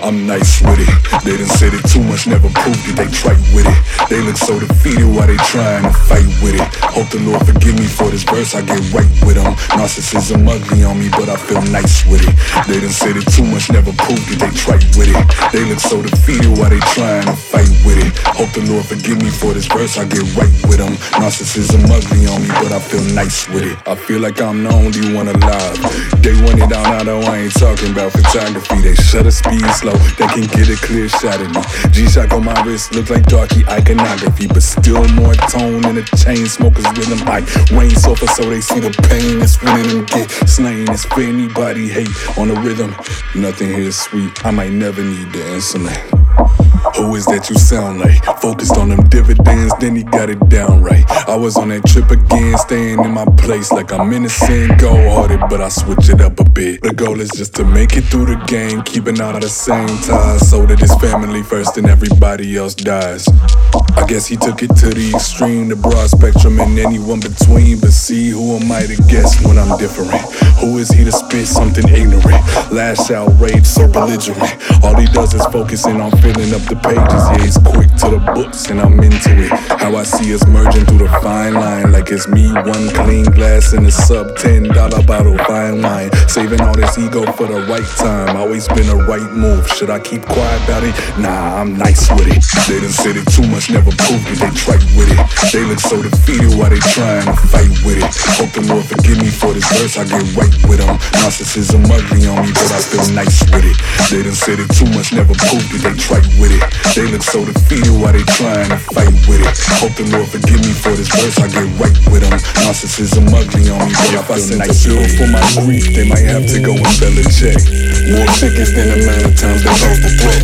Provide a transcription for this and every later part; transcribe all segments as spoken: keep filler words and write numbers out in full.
I'm nice with it. They done said it too much, never proved it. They trite with it. They look so defeated while they trying to fight with it. Hope the Lord forgive me for this verse, I get right with them. Narcissism ugly on me, but I feel nice with it. They done said it too much, never proved it. They trite with it. They look so defeated while they trying to fight with it. Hope the Lord forgive me for this verse, I get right with them. Narcissism ugly on me, but I feel nice with it. I feel like I'm the only one alive. They want it out, I know I ain't talking about photography. They shutter speed slow, they can get a clear shot at me. G-Shock on my wrist, look like darky iconography. But still more tone than a chain smoker's rhythm. I Wayne softer so they see the pain that's winning them get slain. It's for anybody hate on the rhythm. Nothing here sweet, I might never need the insulin. Who is that you sound like? Focused on them dividends, then he got it down right. I was on that trip again, staying in my place like I'm innocent, cold-hearted, but I switch it up a bit. The goal is just to make it through the game, keeping all the same ties, so that it's family first and everybody else dies. I guess he took it to the extreme, the broad spectrum and anyone between. But see, who am I to guess when I'm different? Who is he to spit something ignorant? Lash out, rage, so belligerent. All he does is focusing on filling up the pages, yeah, he's quick to the books and I'm into it. How I see us merging through the fine line, like it's me, one clean glass and a sub ten dollar bottle fine wine. Saving all this ego for the right time, always been a right move. Should I keep quiet about it? Nah, I'm nice with it. They done said it too much, never proved it. They tried with it. They look so defeated while they trying to fight with it. Hope the Lord forgive me for this verse, I get right with them. Narcissism ugly on me, but I feel nice with it. They done said it too much, never proved it. They tried with it. They look so defeated while they trying to fight with it. Hope the Lord forgive me for this verse, I get right with them. Narcissism ugly on me, but if I send a bill for my grief, they might have to go and bell a check. More tickets than the amount of times they both the threat.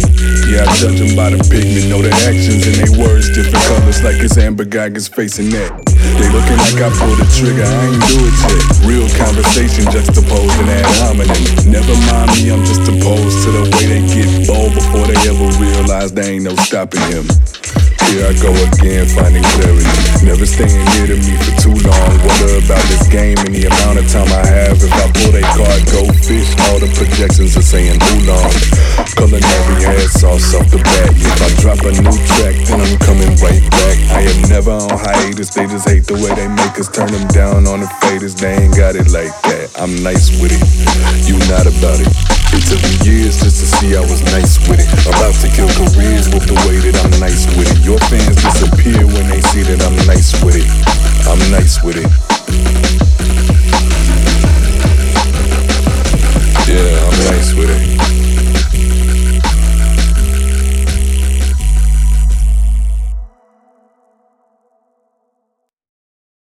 Yeah, I judge them by the pigment, know their actions and their words different colors like it's Amber Geiger's face and neck. They looking like I pulled the trigger, I ain't do it yet. Real conversation juxtaposed and ad hominem. Never mind me, I'm just opposed to the way they get bold before they ever realize there ain't no stopping him. Here I go again, finding clarity. Never staying near to me for too long. Wonder about this game and the amount of time I have. If I pull that card, go fish, all the projections are saying too long. Culinary head sauce off the bat. If I drop a new track, then I'm coming right back. I am never on hiatus, they just hate the way they make us. Turn them down on the faders, they ain't got it like that. I'm nice with it, you not about it. It took me years just to see I was nice with it. About to kill careers with the way that I'm nice with it. Your fans disappear when they see that I'm nice with it. I'm nice with it.